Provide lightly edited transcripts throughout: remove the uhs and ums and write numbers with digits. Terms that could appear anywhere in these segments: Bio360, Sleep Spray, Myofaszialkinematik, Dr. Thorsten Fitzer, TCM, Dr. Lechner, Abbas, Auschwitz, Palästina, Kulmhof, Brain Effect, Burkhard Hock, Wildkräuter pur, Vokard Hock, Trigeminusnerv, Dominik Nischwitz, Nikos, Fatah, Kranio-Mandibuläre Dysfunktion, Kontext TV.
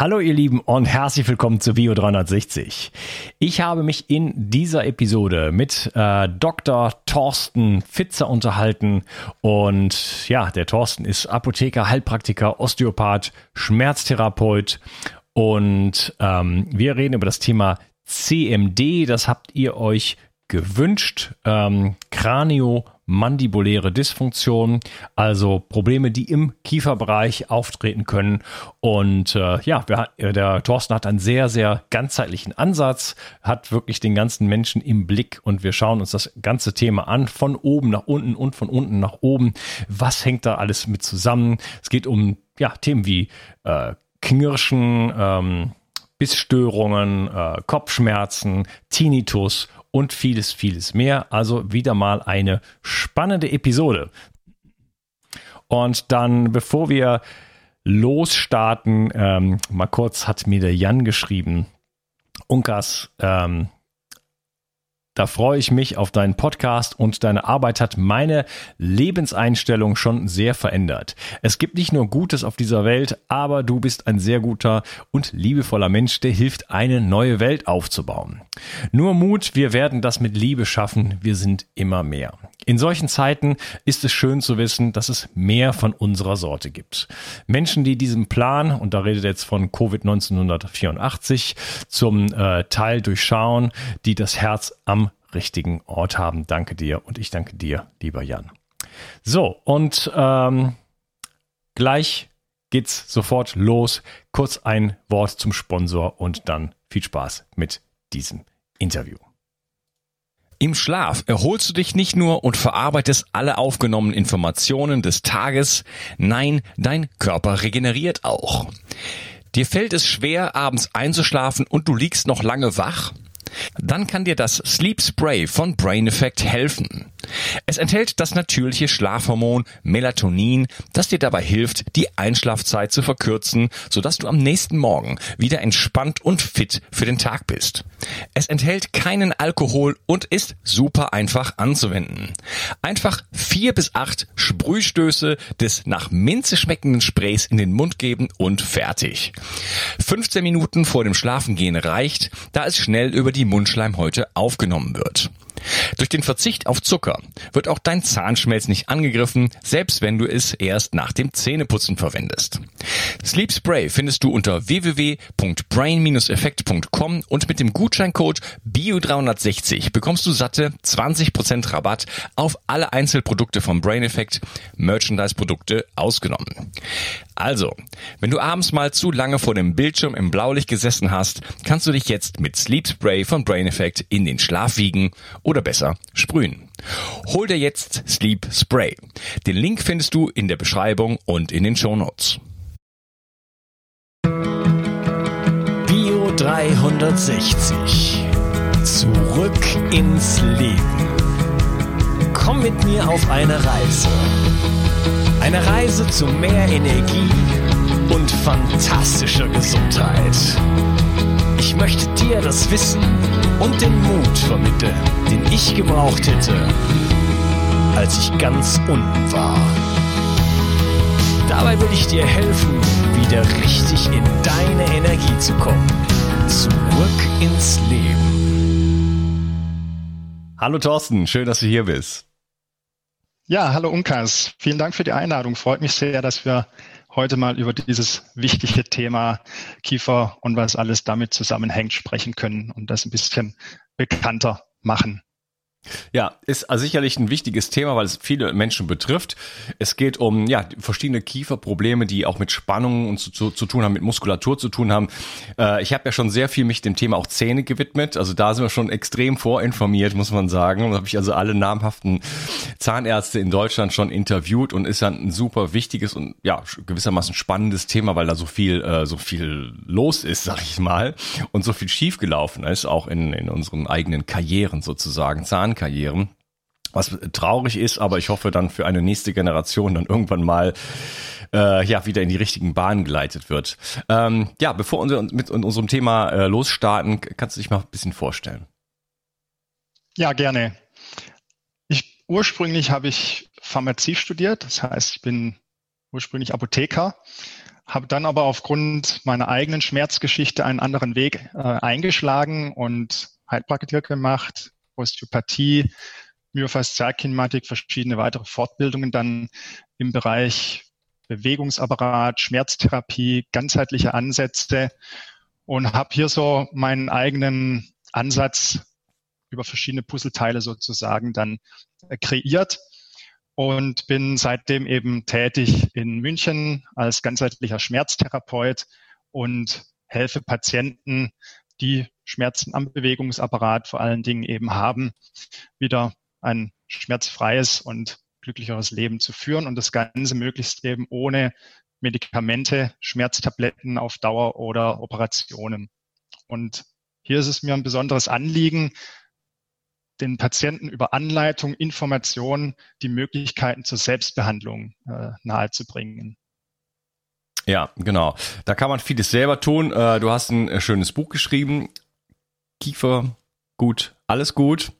Hallo ihr Lieben und herzlich willkommen zu Bio360. Ich habe mich in dieser Episode mit Dr. Thorsten Fitzer unterhalten und ja, der Thorsten ist Apotheker, Heilpraktiker, Osteopath, Schmerztherapeut und wir reden über das Thema CMD, das habt ihr euch gewünscht, Kranio-Mandibuläre Dysfunktion, also Probleme, die im Kieferbereich auftreten können. Und der Thorsten hat einen sehr, sehr ganzheitlichen Ansatz, hat wirklich den ganzen Menschen im Blick und wir schauen uns das ganze Thema an, von oben nach unten und von unten nach oben. Was hängt da alles mit zusammen? Es geht um Themen wie Knirschen, Bissstörungen, Kopfschmerzen, Tinnitus und vieles, vieles mehr. Also wieder mal eine spannende Episode. Und dann, bevor wir losstarten, mal kurz hat mir der Jan geschrieben, Unkas, da freue ich mich auf deinen Podcast und deine Arbeit hat meine Lebenseinstellung schon sehr verändert. Es gibt nicht nur Gutes auf dieser Welt, aber du bist ein sehr guter und liebevoller Mensch, der hilft, eine neue Welt aufzubauen. Nur Mut, wir werden das mit Liebe schaffen, wir sind immer mehr. In solchen Zeiten ist es schön zu wissen, dass es mehr von unserer Sorte gibt. Menschen, die diesem Plan, und da redet jetzt von Covid 1984, zum Teil durchschauen, die das Herz am richtigen Ort haben. Danke dir und ich danke dir, lieber Jan. So, und gleich geht's sofort los. Kurz ein Wort zum Sponsor und dann viel Spaß mit diesem Interview. Im Schlaf erholst du dich nicht nur und verarbeitest alle aufgenommenen Informationen des Tages. Nein, dein Körper regeneriert auch. Dir fällt es schwer, abends einzuschlafen und du liegst noch lange wach? Dann kann dir das Sleep Spray von Brain Effect helfen. Es enthält das natürliche Schlafhormon Melatonin, das dir dabei hilft, die Einschlafzeit zu verkürzen, sodass du am nächsten Morgen wieder entspannt und fit für den Tag bist. Es enthält keinen Alkohol und ist super einfach anzuwenden. Einfach 4 bis 8 Sprühstöße des nach Minze schmeckenden Sprays in den Mund geben und fertig. 15 Minuten vor dem Schlafengehen reicht, da es schnell über die Mundschleimhäute aufgenommen wird. Durch den Verzicht auf Zucker wird auch dein Zahnschmelz nicht angegriffen, selbst wenn du es erst nach dem Zähneputzen verwendest. Sleep Spray findest du unter www.brain-effekt.com und mit dem Gutscheincode BIO360 bekommst du satte 20% Rabatt auf alle Einzelprodukte von Brain Effect, Merchandise-Produkte ausgenommen. Also, wenn du abends mal zu lange vor dem Bildschirm im Blaulicht gesessen hast, kannst du dich jetzt mit Sleep Spray von Brain Effect in den Schlaf wiegen oder besser sprühen. Hol dir jetzt Sleep Spray. Den Link findest du in der Beschreibung und in den Shownotes. Bio 360. Zurück ins Leben. Komm mit mir auf eine Reise. Eine Reise zu mehr Energie und fantastischer Gesundheit. Ich möchte dir das Wissen und den Mut vermitteln, den ich gebraucht hätte, als ich ganz unten war. Dabei will ich dir helfen, wieder richtig in deine Energie zu kommen. Zurück ins Leben. Hallo Thorsten, schön, dass du hier bist. Ja, hallo Unkas. Vielen Dank für die Einladung. Freut mich sehr, dass wir heute mal über dieses wichtige Thema Kiefer und was alles damit zusammenhängt sprechen können und das ein bisschen bekannter machen. Ja, ist sicherlich ein wichtiges Thema, weil es viele Menschen betrifft. Es geht um verschiedene Kieferprobleme, die auch mit Spannungen und zu tun haben, mit Muskulatur zu tun haben. Ich habe ja schon sehr viel mich dem Thema auch Zähne gewidmet. Also da sind wir schon extrem vorinformiert, muss man sagen. Da habe ich also alle namhaften Zahnärzte in Deutschland schon interviewt und ist ja ein super wichtiges und ja gewissermaßen spannendes Thema, weil da so viel los ist, sag ich mal, und so viel schiefgelaufen ist, auch in unseren eigenen Karrieren sozusagen, Zahnkarrieren, was traurig ist, aber ich hoffe dann für eine nächste Generation dann irgendwann mal wieder in die richtigen Bahnen geleitet wird. Bevor wir mit unserem Thema losstarten, kannst du dich mal ein bisschen vorstellen? Ja, gerne. Ursprünglich habe ich Pharmazie studiert, das heißt, ich bin ursprünglich Apotheker, habe dann aber aufgrund meiner eigenen Schmerzgeschichte einen anderen Weg eingeschlagen und Heilpraktiker gemacht, Osteopathie, Myofaszialkinematik, verschiedene weitere Fortbildungen dann im Bereich Bewegungsapparat, Schmerztherapie, ganzheitliche Ansätze und habe hier so meinen eigenen Ansatz über verschiedene Puzzleteile sozusagen dann kreiert und bin seitdem eben tätig in München als ganzheitlicher Schmerztherapeut und helfe Patienten, die Schmerzen am Bewegungsapparat vor allen Dingen eben haben, wieder ein schmerzfreies und glücklicheres Leben zu führen und das Ganze möglichst eben ohne Medikamente, Schmerztabletten auf Dauer oder Operationen. Und hier ist es mir ein besonderes Anliegen, den Patienten über Anleitung, Informationen, die Möglichkeiten zur Selbstbehandlung nahezubringen. Ja, genau. Da kann man vieles selber tun. Du hast ein schönes Buch geschrieben. Kiefer, gut, alles gut.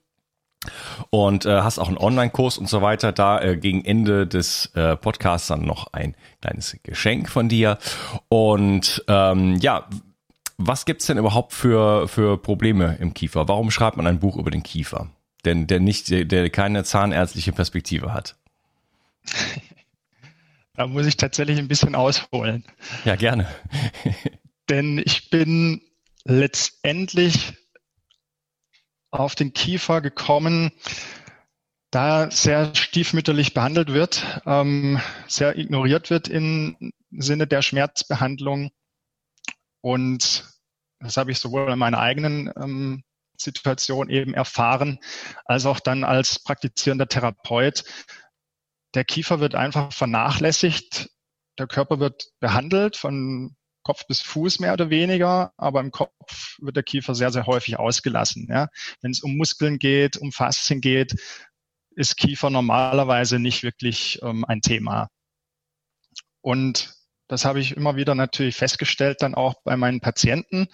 Und hast auch einen Online-Kurs und so weiter. Da gegen Ende des Podcasts dann noch ein kleines Geschenk von dir. Und ja, was gibt's denn überhaupt für Probleme im Kiefer? Warum schreibt man ein Buch über den Kiefer? Denn der keine zahnärztliche Perspektive hat. Da muss ich tatsächlich ein bisschen ausholen. Ja, gerne. Denn ich bin letztendlich auf den Kiefer gekommen, da er sehr stiefmütterlich behandelt wird, sehr ignoriert wird im Sinne der Schmerzbehandlung. Und das habe ich sowohl in meiner eigenen Situation eben erfahren, als auch dann als praktizierender Therapeut. Der Kiefer wird einfach vernachlässigt, der Körper wird behandelt von Kopf bis Fuß mehr oder weniger, aber im Kopf wird der Kiefer sehr, sehr häufig ausgelassen. Ja? Wenn es um Muskeln geht, um Faszien geht, ist Kiefer normalerweise nicht wirklich ein Thema. Und das habe ich immer wieder natürlich festgestellt, dann auch bei meinen Patienten.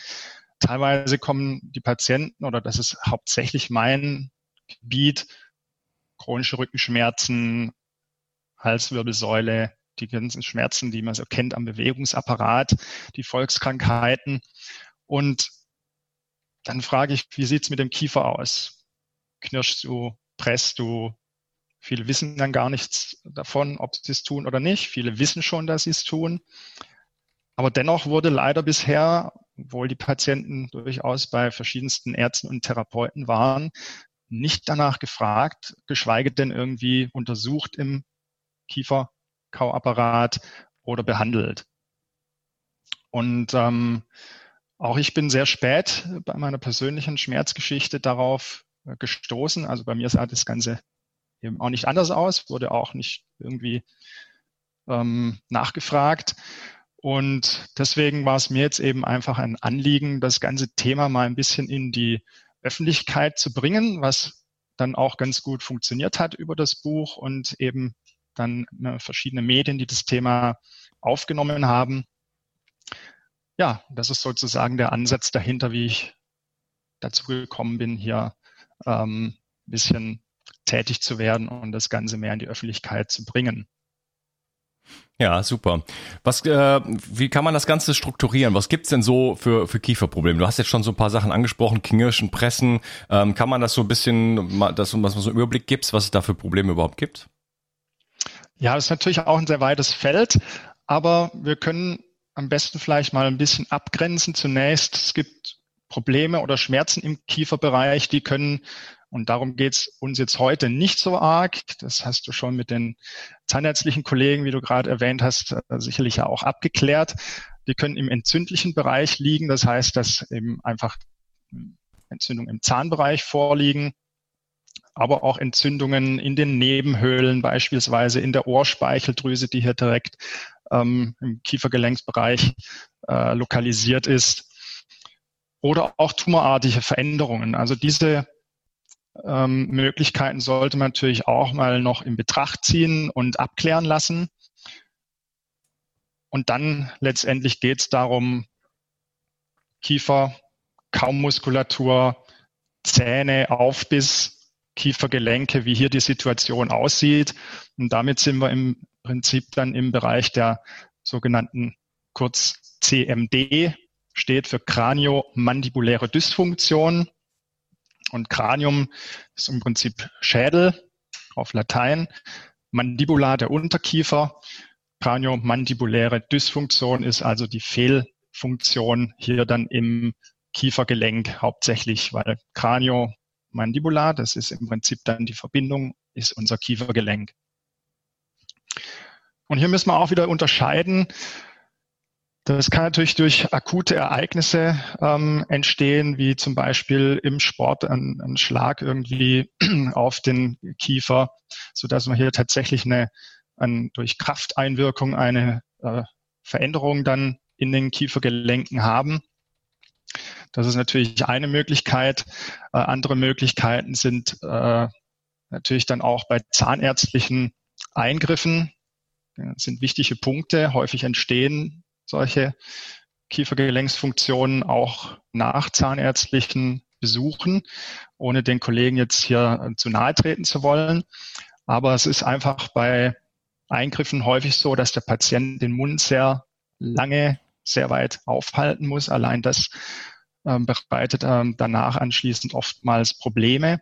Teilweise kommen die Patienten, oder das ist hauptsächlich mein Gebiet, chronische Rückenschmerzen, Halswirbelsäule, die ganzen Schmerzen, die man so kennt am Bewegungsapparat, die Volkskrankheiten. Und dann frage ich, wie sieht es mit dem Kiefer aus? Knirschst du, presst du? Viele wissen dann gar nichts davon, ob sie es tun oder nicht. Viele wissen schon, dass sie es tun. Aber dennoch wurde leider bisher, obwohl die Patienten durchaus bei verschiedensten Ärzten und Therapeuten waren, nicht danach gefragt, geschweige denn irgendwie untersucht im Kieferkauapparat oder behandelt. Und auch ich bin sehr spät bei meiner persönlichen Schmerzgeschichte darauf gestoßen. Also bei mir sah das Ganze eben auch nicht anders aus, wurde auch nicht irgendwie nachgefragt. Und deswegen war es mir jetzt eben einfach ein Anliegen, das ganze Thema mal ein bisschen in die Öffentlichkeit zu bringen, was dann auch ganz gut funktioniert hat über das Buch und eben dann verschiedene Medien, die das Thema aufgenommen haben. Ja, das ist sozusagen der Ansatz dahinter, wie ich dazu gekommen bin, hier ein bisschen tätig zu werden und das Ganze mehr in die Öffentlichkeit zu bringen. Ja, super. Was, wie kann man das Ganze strukturieren? Was gibt's denn so für Kieferprobleme? Du hast jetzt schon so ein paar Sachen angesprochen, Knirschen, Pressen. Kann man das so ein bisschen, dass du so einen Überblick gibst, was es da für Probleme überhaupt gibt? Ja, das ist natürlich auch ein sehr weites Feld, aber wir können am besten vielleicht mal ein bisschen abgrenzen. Zunächst, es gibt Probleme oder Schmerzen im Kieferbereich, die können, und darum geht's uns jetzt heute nicht so arg, das hast du schon mit den zahnärztlichen Kollegen, wie du gerade erwähnt hast, sicherlich ja auch abgeklärt, die können im entzündlichen Bereich liegen, das heißt, dass eben einfach Entzündungen im Zahnbereich vorliegen, aber auch Entzündungen in den Nebenhöhlen, beispielsweise in der Ohrspeicheldrüse, die hier direkt im Kiefergelenksbereich lokalisiert ist. Oder auch tumorartige Veränderungen. Also diese Möglichkeiten sollte man natürlich auch mal noch in Betracht ziehen und abklären lassen. Und dann letztendlich geht es darum, Kiefer, Kaummuskulatur, Zähne, Aufbiss, Kiefergelenke, wie hier die Situation aussieht. Und damit sind wir im Prinzip dann im Bereich der sogenannten kurz CMD, steht für Kranio-Mandibuläre Dysfunktion. Und Kranium ist im Prinzip Schädel auf Latein, Mandibula der Unterkiefer. Kranio-Mandibuläre Dysfunktion ist also die Fehlfunktion hier dann im Kiefergelenk hauptsächlich, weil Kranio-Mandibula, das ist im Prinzip dann die Verbindung, ist unser Kiefergelenk. Und hier müssen wir auch wieder unterscheiden. Das kann natürlich durch akute Ereignisse entstehen, wie zum Beispiel im Sport ein Schlag irgendwie auf den Kiefer, sodass man hier tatsächlich durch Krafteinwirkung eine Veränderung dann in den Kiefergelenken haben. Das ist natürlich eine Möglichkeit. Andere Möglichkeiten sind natürlich dann auch bei zahnärztlichen Eingriffen. Das sind wichtige Punkte. Häufig entstehen solche Kiefergelenksfunktionen auch nach zahnärztlichen Besuchen, ohne den Kollegen jetzt hier zu nahe treten zu wollen. Aber es ist einfach bei Eingriffen häufig so, dass der Patient den Mund sehr lange, sehr weit aufhalten muss. Allein das bereitet danach anschließend oftmals Probleme.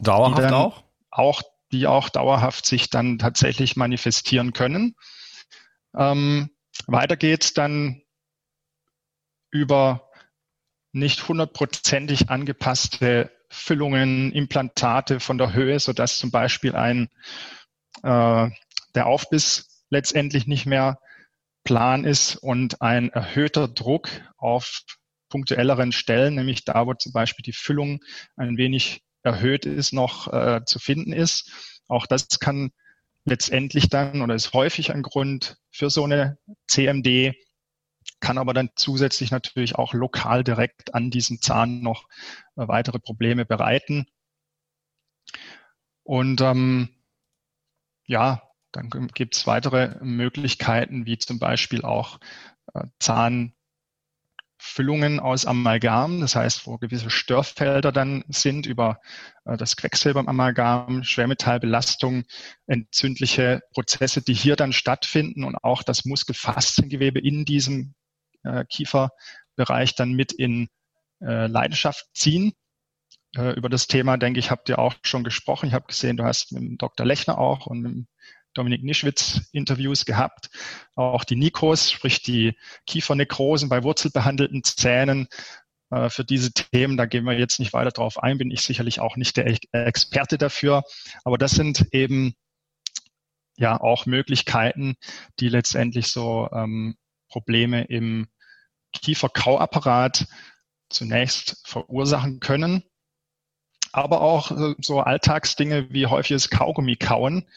Dauerhaft auch? Die auch dauerhaft sich dann tatsächlich manifestieren können. Weiter geht's dann über nicht hundertprozentig angepasste Füllungen, Implantate von der Höhe, sodass zum Beispiel der Aufbiss letztendlich nicht mehr plan ist und ein erhöhter Druck auf punktuelleren Stellen, nämlich da, wo zum Beispiel die Füllung ein wenig erhöht ist, noch zu finden ist. Auch das kann letztendlich dann oder ist häufig ein Grund für so eine CMD, kann aber dann zusätzlich natürlich auch lokal direkt an diesem Zahn noch weitere Probleme bereiten. Und dann gibt es weitere Möglichkeiten, wie zum Beispiel auch Zahnfüllungen aus Amalgam, das heißt, wo gewisse Störfelder dann sind über das Quecksilber im Amalgam, Schwermetallbelastung, entzündliche Prozesse, die hier dann stattfinden und auch das Muskelfasziengewebe in diesem Kieferbereich dann mit in Leidenschaft ziehen. Über das Thema, denke ich, habt ihr auch schon gesprochen. Ich habe gesehen, du hast mit dem Dr. Lechner auch und mit dem Dominik Nischwitz Interviews gehabt. Auch die Nikos, sprich die Kiefernekrosen bei wurzelbehandelten Zähnen. Für diese Themen, da gehen wir jetzt nicht weiter drauf ein, bin ich sicherlich auch nicht der Experte dafür. Aber das sind eben ja auch Möglichkeiten, die letztendlich so Probleme im Kieferkauapparat zunächst verursachen können. Aber auch so Alltagsdinge wie häufiges Kaugummi kauen.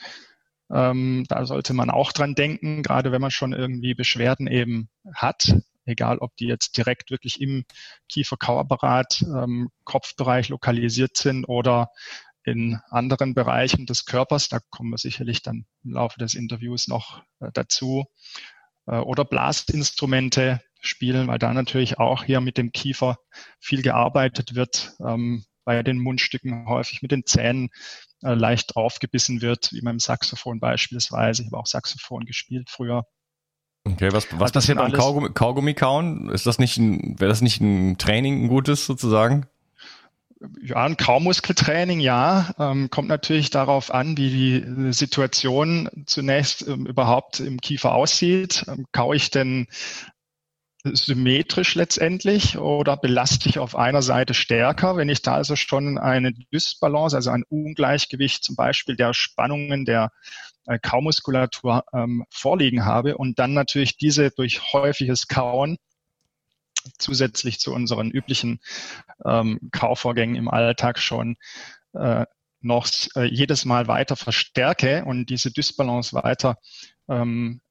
Da sollte man auch dran denken, gerade wenn man schon irgendwie Beschwerden eben hat, egal ob die jetzt direkt wirklich im Kieferkauapparat, Kopfbereich lokalisiert sind oder in anderen Bereichen des Körpers. Da kommen wir sicherlich dann im Laufe des Interviews noch dazu. Oder Blasinstrumente spielen, weil da natürlich auch hier mit dem Kiefer viel gearbeitet wird, bei den Mundstücken häufig mit den Zähnen leicht draufgebissen wird, wie beim Saxophon beispielsweise. Ich habe auch Saxophon gespielt früher. Okay, was passiert beim Kaugummi kauen? Wäre das nicht ein Training, ein gutes sozusagen? Ja, ein Kaumuskeltraining, ja. Kommt natürlich darauf an, wie die Situation zunächst überhaupt im Kiefer aussieht. Kaue ich denn symmetrisch letztendlich oder belaste ich auf einer Seite stärker? Wenn ich da also schon eine Dysbalance, also ein Ungleichgewicht zum Beispiel der Spannungen der Kaumuskulatur vorliegen habe und dann natürlich diese durch häufiges Kauen zusätzlich zu unseren üblichen Kauvorgängen im Alltag schon noch jedes Mal weiter verstärke und diese Dysbalance weiter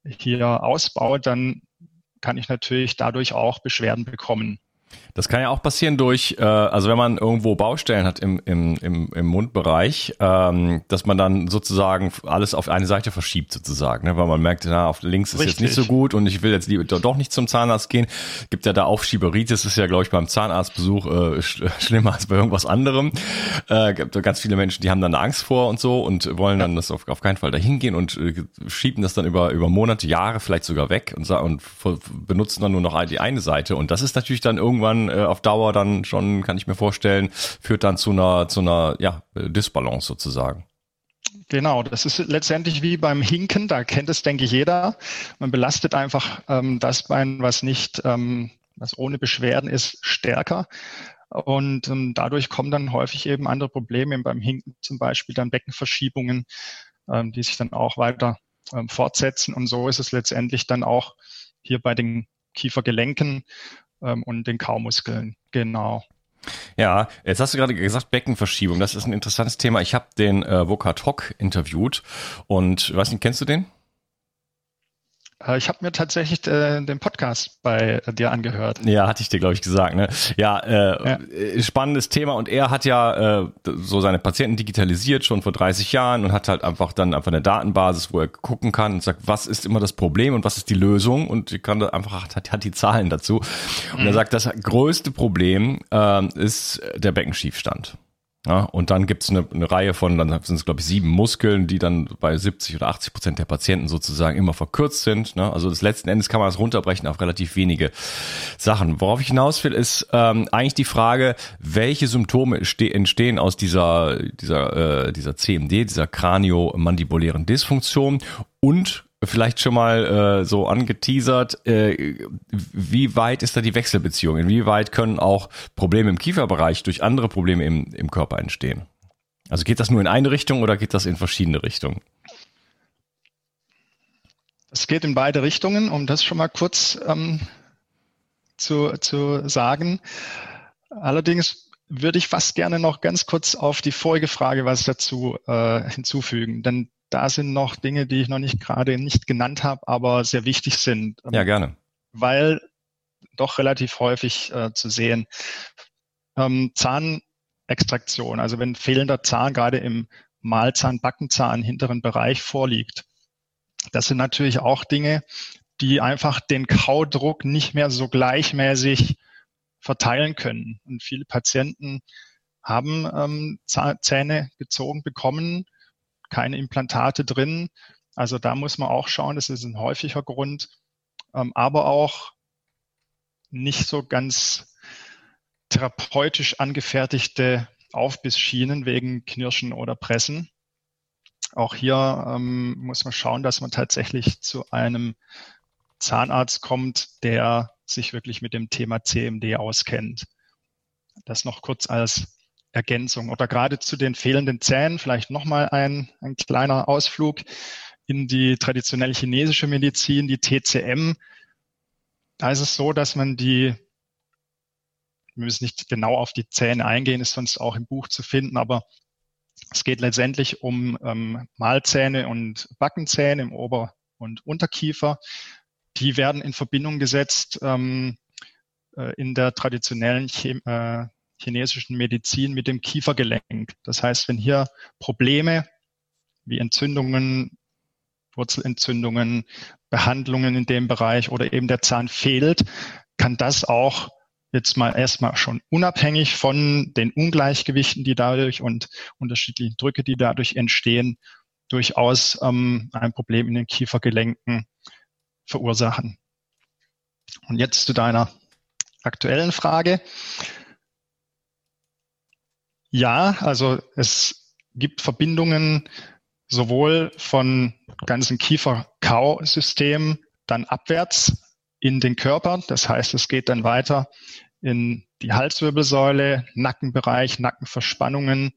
hier ausbaue, dann kann ich natürlich dadurch auch Beschwerden bekommen. Das kann ja auch passieren durch, also wenn man irgendwo Baustellen hat im Mundbereich, dass man dann sozusagen alles auf eine Seite verschiebt sozusagen, ne? Weil man merkt, na, auf links ist jetzt nicht so gut und ich will jetzt doch nicht zum Zahnarzt gehen. Gibt ja da Aufschieberitis, ist ja, glaube ich, beim Zahnarztbesuch schlimmer als bei irgendwas anderem. Gibt ganz viele Menschen, die haben dann Angst vor und so und wollen dann das auf keinen Fall dahin gehen und schieben das dann über Monate, Jahre vielleicht sogar weg und benutzen dann nur noch die eine Seite. Und das ist natürlich dann irgendwann auf Dauer dann schon, kann ich mir vorstellen, führt dann zu einer Dysbalance sozusagen. Genau, das ist letztendlich wie beim Hinken, da kennt es, denke ich, jeder. Man belastet einfach das Bein, was nicht, was ohne Beschwerden ist, stärker. Und dadurch kommen dann häufig eben andere Probleme, eben beim Hinken zum Beispiel dann Beckenverschiebungen, die sich dann auch weiter fortsetzen. Und so ist es letztendlich dann auch hier bei den Kiefergelenken und den Kaumuskeln. Genau. Ja, jetzt hast du gerade gesagt Beckenverschiebung. Das ist ein interessantes Thema. Ich habe den Vokard Hock interviewt und weiß nicht, kennst du den? Ich habe mir tatsächlich den Podcast bei dir angehört. Ja, hatte ich dir, glaube ich, gesagt. Ne? Ja, spannendes Thema. Und er hat ja so seine Patienten digitalisiert schon vor 30 Jahren und hat halt einfach eine Datenbasis, wo er gucken kann und sagt, was ist immer das Problem und was ist die Lösung? Und kann da einfach hat die Zahlen dazu. Und er sagt, das größte Problem ist der Beckenschiefstand. Ja, und dann gibt es eine Reihe von, dann sind es, glaube ich, 7 Muskeln, die dann bei 70 oder 80% der Patienten sozusagen immer verkürzt sind. Ne? Also das letzten Endes kann man das runterbrechen auf relativ wenige Sachen. Worauf ich hinaus will, ist eigentlich die Frage, welche Symptome entstehen aus dieser CMD, dieser Kranio-Mandibulären Dysfunktion, und vielleicht schon mal so angeteasert, wie weit ist da die Wechselbeziehung? Inwieweit können auch Probleme im Kieferbereich durch andere Probleme im Körper entstehen? Also geht das nur in eine Richtung oder geht das in verschiedene Richtungen? Es geht in beide Richtungen, um das schon mal kurz zu sagen. Allerdings würde ich fast gerne noch ganz kurz auf die vorige Frage was dazu hinzufügen, denn da sind noch Dinge, die ich noch nicht genannt habe, aber sehr wichtig sind. Ja, gerne. Weil doch relativ häufig zu sehen. Zahnextraktion, also wenn fehlender Zahn gerade im Mahlzahn, Backenzahn, hinteren Bereich vorliegt. Das sind natürlich auch Dinge, die einfach den Kaudruck nicht mehr so gleichmäßig verteilen können. Und viele Patienten haben Zähne gezogen bekommen, keine Implantate drin. Also da muss man auch schauen, das ist ein häufiger Grund, aber auch nicht so ganz therapeutisch angefertigte Aufbissschienen wegen Knirschen oder Pressen. Auch hier muss man schauen, dass man tatsächlich zu einem Zahnarzt kommt, der sich wirklich mit dem Thema CMD auskennt. Das noch kurz als Ergänzung. Oder gerade zu den fehlenden Zähnen vielleicht nochmal ein kleiner Ausflug in die traditionelle chinesische Medizin, die TCM. Da ist es so, dass wir müssen nicht genau auf die Zähne eingehen, ist sonst auch im Buch zu finden, aber es geht letztendlich um Mahlzähne und Backenzähne im Ober- und Unterkiefer. Die werden in Verbindung gesetzt in der traditionellen chinesischen Medizin mit dem Kiefergelenk. Das heißt, wenn hier Probleme wie Entzündungen, Wurzelentzündungen, Behandlungen in dem Bereich oder eben der Zahn fehlt, kann das auch jetzt mal erstmal schon unabhängig von den Ungleichgewichten, die dadurch und unterschiedlichen Drücke, die dadurch entstehen, durchaus ein Problem in den Kiefergelenken verursachen. Und jetzt zu deiner aktuellen Frage. Ja, also es gibt Verbindungen sowohl von ganzen Kiefer-Kau-System dann abwärts in den Körper. Das heißt, es geht dann weiter in die Halswirbelsäule, Nackenbereich, Nackenverspannungen,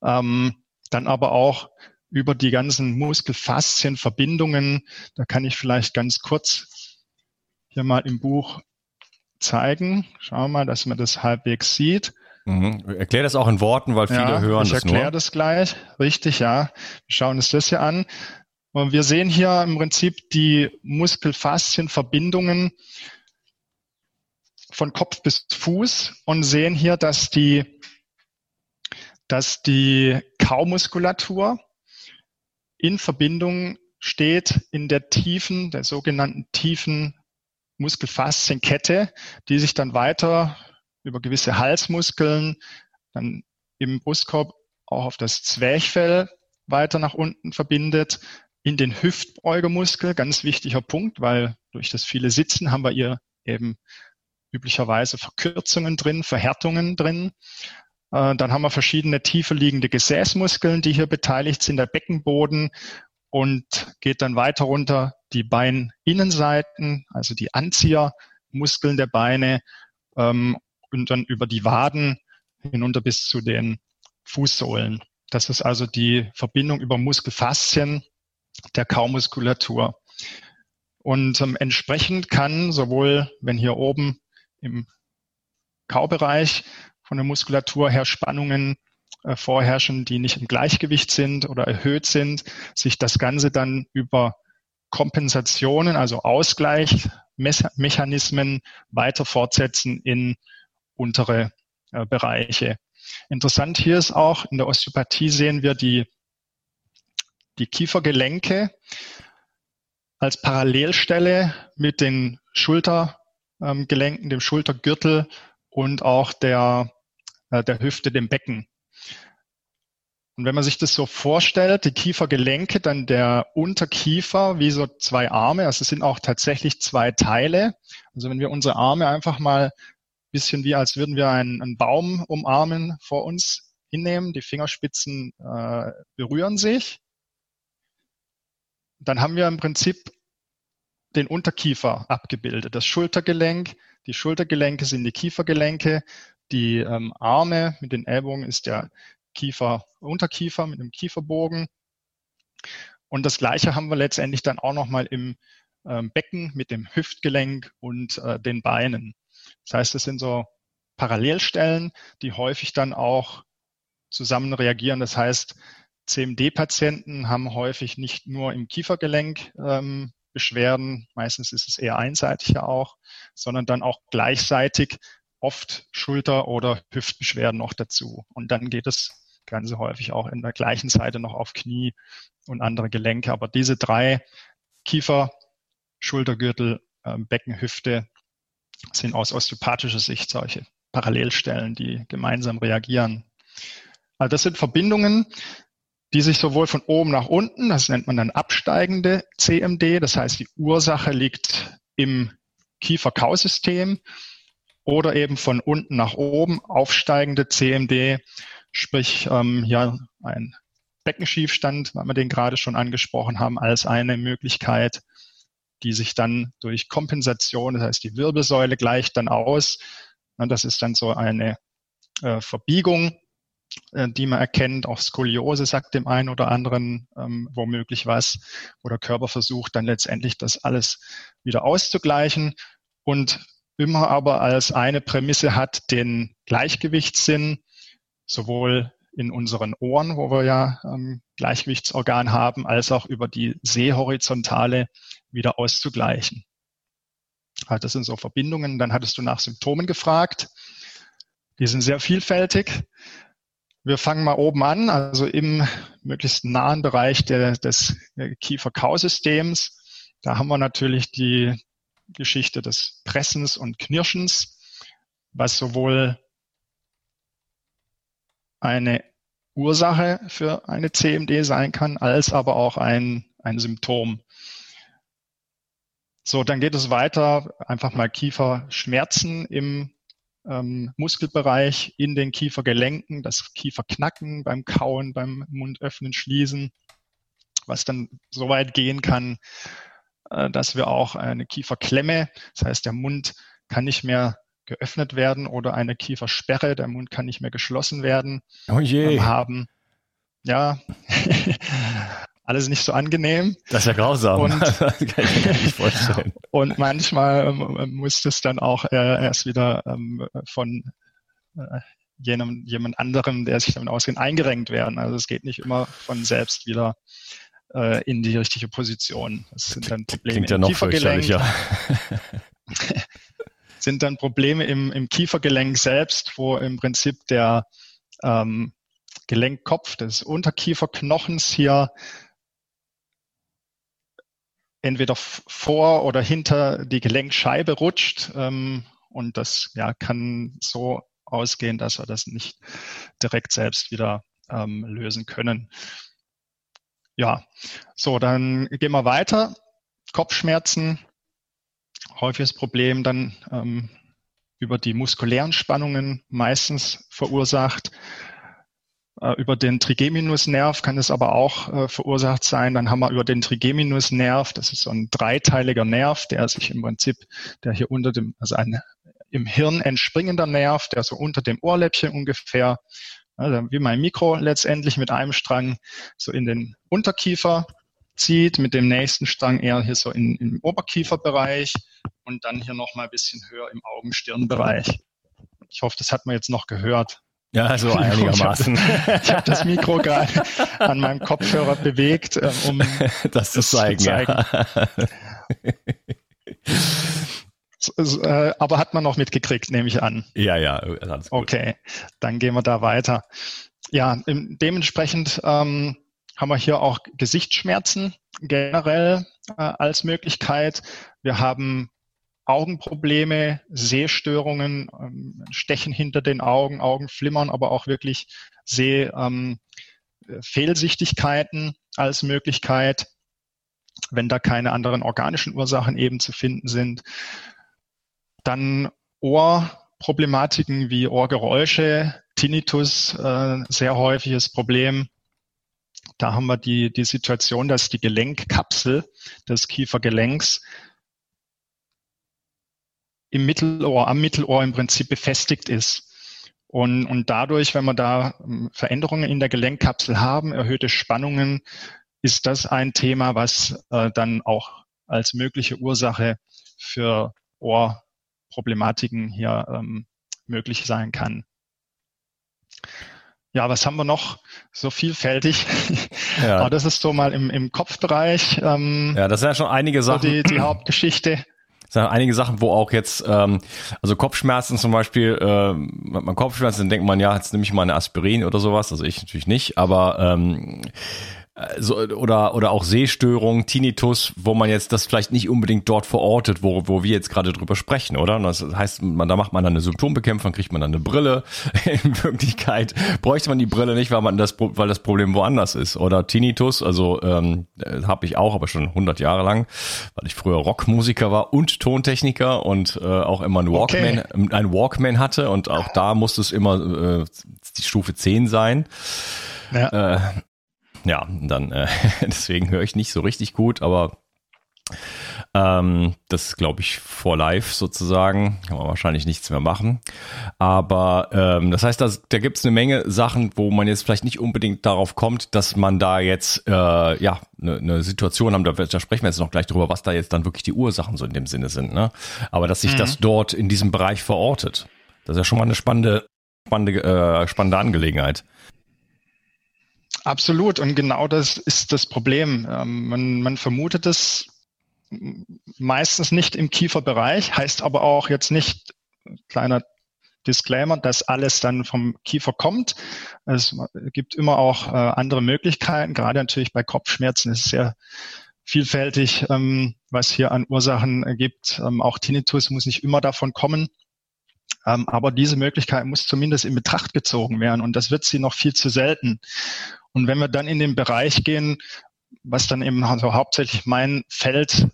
dann aber auch über die ganzen Muskelfaszien-Verbindungen. Da kann ich vielleicht ganz kurz hier mal im Buch zeigen. Schauen wir mal, dass man das halbwegs sieht. Erklär das auch in Worten, weil viele hören das nur. Ich erkläre das gleich. Richtig, ja. Wir schauen uns das hier an. Und wir sehen hier im Prinzip die Muskelfaszienverbindungen von Kopf bis Fuß und sehen hier, dass die Kaumuskulatur in Verbindung steht in der tiefen, der sogenannten tiefen Muskelfaszienkette, die sich dann weiter über gewisse Halsmuskeln, dann im Brustkorb auch auf das Zwerchfell weiter nach unten verbindet, in den Hüftbeugemuskel, ganz wichtiger Punkt, weil durch das viele Sitzen haben wir hier eben üblicherweise Verkürzungen drin, Verhärtungen drin. Dann haben wir verschiedene tiefer liegende Gesäßmuskeln, die hier beteiligt sind, der Beckenboden, und geht dann weiter runter die Beininnenseiten, also die Anziehermuskeln der Beine, und dann über die Waden hinunter bis zu den Fußsohlen. Das ist also die Verbindung über Muskelfaszien der Kaumuskulatur. Und entsprechend kann sowohl, wenn hier oben im Kaubereich von der Muskulatur her Spannungen vorherrschen, die nicht im Gleichgewicht sind oder erhöht sind, sich das Ganze dann über Kompensationen, also Ausgleichsmechanismen weiter fortsetzen in untere Bereiche. Interessant hier ist auch, in der Osteopathie sehen wir die Kiefergelenke als Parallelstelle mit den Schultergelenken, dem Schultergürtel und auch der Hüfte, dem Becken. Und wenn man sich das so vorstellt, die Kiefergelenke, dann der Unterkiefer wie so zwei Arme, also es sind auch tatsächlich zwei Teile. Also wenn wir unsere Arme einfach mal ein bisschen wie als würden wir einen Baum umarmen vor uns hinnehmen, die Fingerspitzen berühren sich, dann haben wir im Prinzip den Unterkiefer abgebildet, das Schultergelenk. Die Schultergelenke sind die Kiefergelenke, die Arme mit den Ellbogen ist der Unterkiefer mit einem Kieferbogen. Und das Gleiche haben wir letztendlich dann auch nochmal im Becken mit dem Hüftgelenk und den Beinen. Das heißt, das sind so Parallelstellen, die häufig dann auch zusammen reagieren. Das heißt, CMD-Patienten haben häufig nicht nur im Kiefergelenk Beschwerden, meistens ist es eher einseitig ja auch, sondern dann auch gleichzeitig oft Schulter- oder Hüftbeschwerden noch dazu. Und dann geht das Ganze häufig auch in der gleichen Seite noch auf Knie und andere Gelenke. Aber diese drei, Kiefer, Schultergürtel, Becken, Hüfte, sind aus osteopathischer Sicht solche Parallelstellen, die gemeinsam reagieren. Also das sind Verbindungen, die sich sowohl von oben nach unten, das nennt man dann absteigende CMD, das heißt, die Ursache liegt im Kiefer-Kausystem, oder eben von unten nach oben aufsteigende CMD, sprich hier ein Beckenschiefstand, weil wir den gerade schon angesprochen haben, als eine Möglichkeit, die sich dann durch Kompensation, das heißt die Wirbelsäule gleicht dann aus, das ist dann so eine Verbiegung, die man erkennt, auch Skoliose sagt dem einen oder anderen womöglich was, wo der Körper versucht dann letztendlich das alles wieder auszugleichen und immer aber als eine Prämisse hat den Gleichgewichtssinn, sowohl in unseren Ohren, wo wir ja Gleichgewichtsorgan haben, als auch über die Sehhorizontale wieder auszugleichen. Also das sind so Verbindungen. Dann hattest du nach Symptomen gefragt. Die sind sehr vielfältig. Wir fangen mal oben an, also im möglichst nahen Bereich des Kiefer-Kau-Systems. Da haben wir natürlich die Geschichte des Pressens und Knirschens, was sowohl eine Ursache für eine CMD sein kann, als aber auch ein Symptom. So, dann geht es weiter, einfach mal Kieferschmerzen im Muskelbereich, in den Kiefergelenken, das Kieferknacken beim Kauen, beim Mund öffnen, schließen, was dann so weit gehen kann, dass wir auch eine Kieferklemme, das heißt, der Mund kann nicht mehr geöffnet werden, oder eine Kiefersperre, der Mund kann nicht mehr geschlossen werden, oh je. Haben. Ja, alles nicht so angenehm. Das ist ja grausam. Und, das kann ich mir nicht vorstellen. Und manchmal muss das dann auch erst wieder von jemand anderem, der sich damit auskennt, eingerenkt werden. Also es geht nicht immer von selbst wieder in die richtige Position. Das sind dann Probleme im Kiefergelenk. Klingt ja noch fürchterlicher. sind dann Probleme im Kiefergelenk selbst, wo im Prinzip der Gelenkkopf des Unterkieferknochens hier entweder vor oder hinter die Gelenkscheibe rutscht. Und das kann so ausgehen, dass wir das nicht direkt selbst wieder lösen können. Ja, so, dann gehen wir weiter. Kopfschmerzen, häufiges Problem, dann über die muskulären Spannungen meistens verursacht. Über den Trigeminusnerv kann es aber auch verursacht sein. Dann haben wir über den Trigeminusnerv, das ist so ein dreiteiliger Nerv, der sich im Prinzip, der hier unter dem, also ein im Hirn entspringender Nerv, der so unter dem Ohrläppchen ungefähr, also wie mein Mikro letztendlich mit einem Strang so in den Unterkiefer zieht, mit dem nächsten Strang eher hier so im Oberkieferbereich und dann hier nochmal ein bisschen höher im Augenstirnbereich. Ich hoffe, das hat man jetzt noch gehört. Ja, so einigermaßen. Ich hab das Mikro gerade an meinem Kopfhörer bewegt, um das zu zeigen. Aber hat man noch mitgekriegt, nehme ich an. Ja, alles gut. Okay, dann gehen wir da weiter. Ja, dementsprechend haben wir hier auch Gesichtsschmerzen generell als Möglichkeit. Wir haben Augenprobleme, Sehstörungen, Stechen hinter den Augen, Augenflimmern, aber auch wirklich Sehfehlsichtigkeiten als Möglichkeit, wenn da keine anderen organischen Ursachen eben zu finden sind. Dann Ohrproblematiken wie Ohrgeräusche, Tinnitus, sehr häufiges Problem. Da haben wir die Situation, dass die Gelenkkapsel des Kiefergelenks am Mittelohr im Prinzip befestigt ist. Und dadurch, wenn wir da Veränderungen in der Gelenkkapsel haben, erhöhte Spannungen, ist das ein Thema, was dann auch als mögliche Ursache für Ohrproblematiken hier möglich sein kann. Ja, was haben wir noch? So vielfältig. Ja. Aber das ist so mal im Kopfbereich. Das sind ja schon einige Sachen. So die Hauptgeschichte. Es sind einige Sachen, wo auch jetzt, also Kopfschmerzen zum Beispiel, hat man Kopfschmerzen, dann denkt man, ja, jetzt nehme ich mal eine Aspirin oder sowas, also ich natürlich nicht, aber oder auch Sehstörungen, Tinnitus, wo man jetzt das vielleicht nicht unbedingt dort verortet, wo wir jetzt gerade drüber sprechen, oder? Und das heißt, da macht man dann eine Symptombekämpfung, kriegt man dann eine Brille. In Wirklichkeit bräuchte man die Brille nicht, weil das Problem woanders ist. Oder Tinnitus, also habe ich auch, aber schon 100 Jahre lang, weil ich früher Rockmusiker war und Tontechniker und auch immer einen Walkman hatte und auch da musste es immer die Stufe 10 sein. Ja. Ja, dann deswegen höre ich nicht so richtig gut, aber das ist, glaube ich, for life sozusagen. Kann man wahrscheinlich nichts mehr machen. Aber das heißt, da gibt es eine Menge Sachen, wo man jetzt vielleicht nicht unbedingt darauf kommt, dass man da jetzt eine Situation haben, da sprechen wir jetzt noch gleich drüber, was da jetzt dann wirklich die Ursachen so in dem Sinne sind, ne? Aber dass sich das dort in diesem Bereich verortet. Das ist ja schon mal eine spannende Angelegenheit. Absolut. Und genau das ist das Problem. Man vermutet es meistens nicht im Kieferbereich, heißt aber auch jetzt nicht, kleiner Disclaimer, dass alles dann vom Kiefer kommt. Es gibt immer auch andere Möglichkeiten. Gerade natürlich bei Kopfschmerzen ist es sehr vielfältig, was hier an Ursachen gibt. Auch Tinnitus muss nicht immer davon kommen. Aber diese Möglichkeit muss zumindest in Betracht gezogen werden und das wird sie noch viel zu selten. Und wenn wir dann in den Bereich gehen, was dann eben also hauptsächlich mein Feld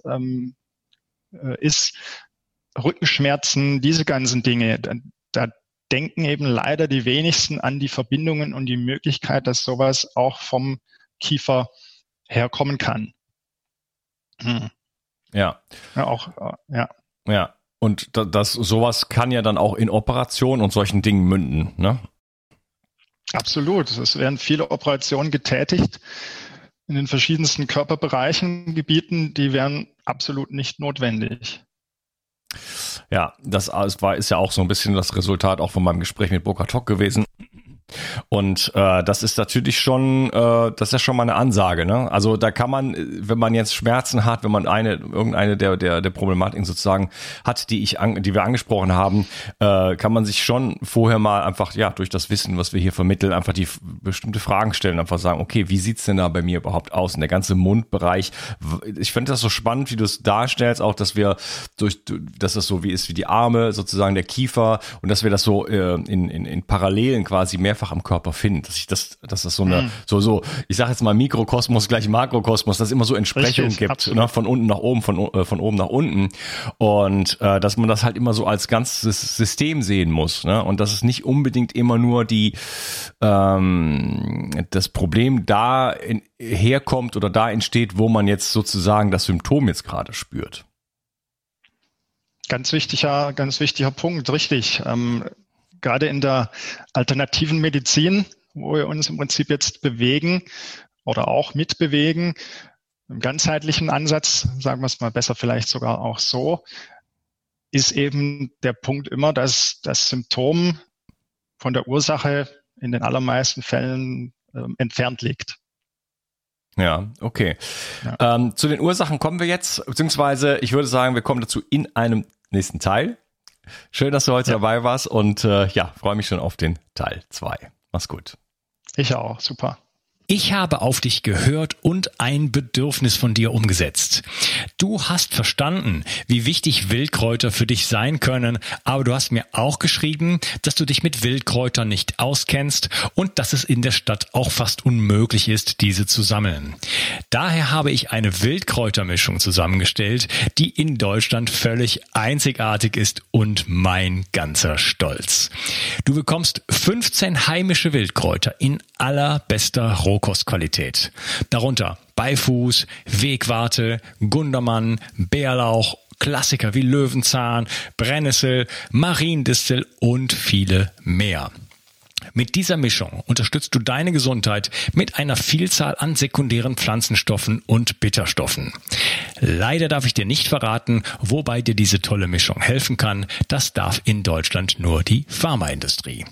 ist, Rückenschmerzen, diese ganzen Dinge, da denken eben leider die wenigsten an die Verbindungen und die Möglichkeit, dass sowas auch vom Kiefer herkommen kann. Ja. Und sowas kann ja dann auch in Operationen und solchen Dingen münden, ne? Absolut. Es werden viele Operationen getätigt in den verschiedensten Körperbereichen, Gebieten, die wären absolut nicht notwendig. Ja, das ist ja auch so ein bisschen das Resultat auch von meinem Gespräch mit Burkhard Hock gewesen. Und das ist natürlich schon, das ist ja schon mal eine Ansage, ne? Also da kann man, wenn man jetzt Schmerzen hat, wenn man irgendeine der Problematiken sozusagen hat, die wir angesprochen haben, kann man sich schon vorher mal einfach, ja, durch das Wissen, was wir hier vermitteln, einfach die bestimmte Fragen stellen, einfach sagen, okay, wie sieht's denn da bei mir überhaupt aus? Und der ganze Mundbereich, ich finde das so spannend, wie du es darstellst, auch, dass wir dass das so wie ist, wie die Arme, sozusagen der Kiefer, und dass wir das so in Parallelen quasi mehrfach am Körper finden, dass das so eine, ich sag jetzt mal Mikrokosmos gleich Makrokosmos, dass es immer so Entsprechung gibt, ne? Von unten nach oben, von oben nach unten, und dass man das halt immer so als ganzes System sehen muss, ne? Und dass es nicht unbedingt immer nur das Problem da herkommt oder da entsteht, wo man jetzt sozusagen das Symptom jetzt gerade spürt. Ganz wichtiger Punkt, richtig. Gerade in der alternativen Medizin, wo wir uns im Prinzip jetzt bewegen oder auch mitbewegen, im ganzheitlichen Ansatz, sagen wir es mal besser vielleicht sogar auch so, ist eben der Punkt immer, dass das Symptom von der Ursache in den allermeisten Fällen entfernt liegt. Ja, okay. Ja. Zu den Ursachen kommen wir jetzt, beziehungsweise ich würde sagen, wir kommen dazu in einem nächsten Teil. Schön, dass du heute dabei warst, und freue mich schon auf den Teil 2. Mach's gut. Ich auch, super. Ich habe auf dich gehört und ein Bedürfnis von dir umgesetzt. Du hast verstanden, wie wichtig Wildkräuter für dich sein können, aber du hast mir auch geschrieben, dass du dich mit Wildkräutern nicht auskennst und dass es in der Stadt auch fast unmöglich ist, diese zu sammeln. Daher habe ich eine Wildkräutermischung zusammengestellt, die in Deutschland völlig einzigartig ist und mein ganzer Stolz. Du bekommst 15 heimische Wildkräuter in allerbester Rohkostqualität. Darunter Beifuß, Wegwarte, Gundermann, Bärlauch, Klassiker wie Löwenzahn, Brennnessel, Mariendistel und viele mehr. Mit dieser Mischung unterstützt du deine Gesundheit mit einer Vielzahl an sekundären Pflanzenstoffen und Bitterstoffen. Leider darf ich dir nicht verraten, wobei dir diese tolle Mischung helfen kann. Das darf in Deutschland nur die Pharmaindustrie.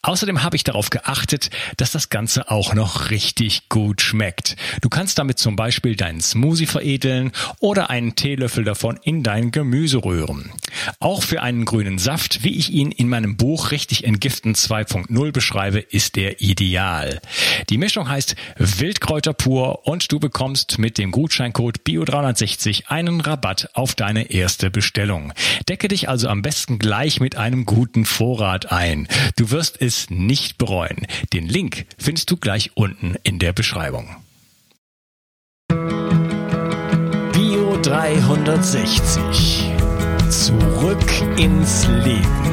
Außerdem habe ich darauf geachtet, dass das Ganze auch noch richtig gut schmeckt. Du kannst damit zum Beispiel deinen Smoothie veredeln oder einen Teelöffel davon in dein Gemüse rühren. Auch für einen grünen Saft, wie ich ihn in meinem Buch Richtig Entgiften 2.0 beschreibe, ist er ideal. Die Mischung heißt Wildkräuter pur und du bekommst mit dem Gutscheincode BIO360 einen Rabatt auf deine erste Bestellung. Decke dich also am besten gleich mit einem guten Vorrat ein. Du wirst es nicht bereuen. Den Link findest du gleich unten in der Beschreibung. BIO360. Zurück ins Leben.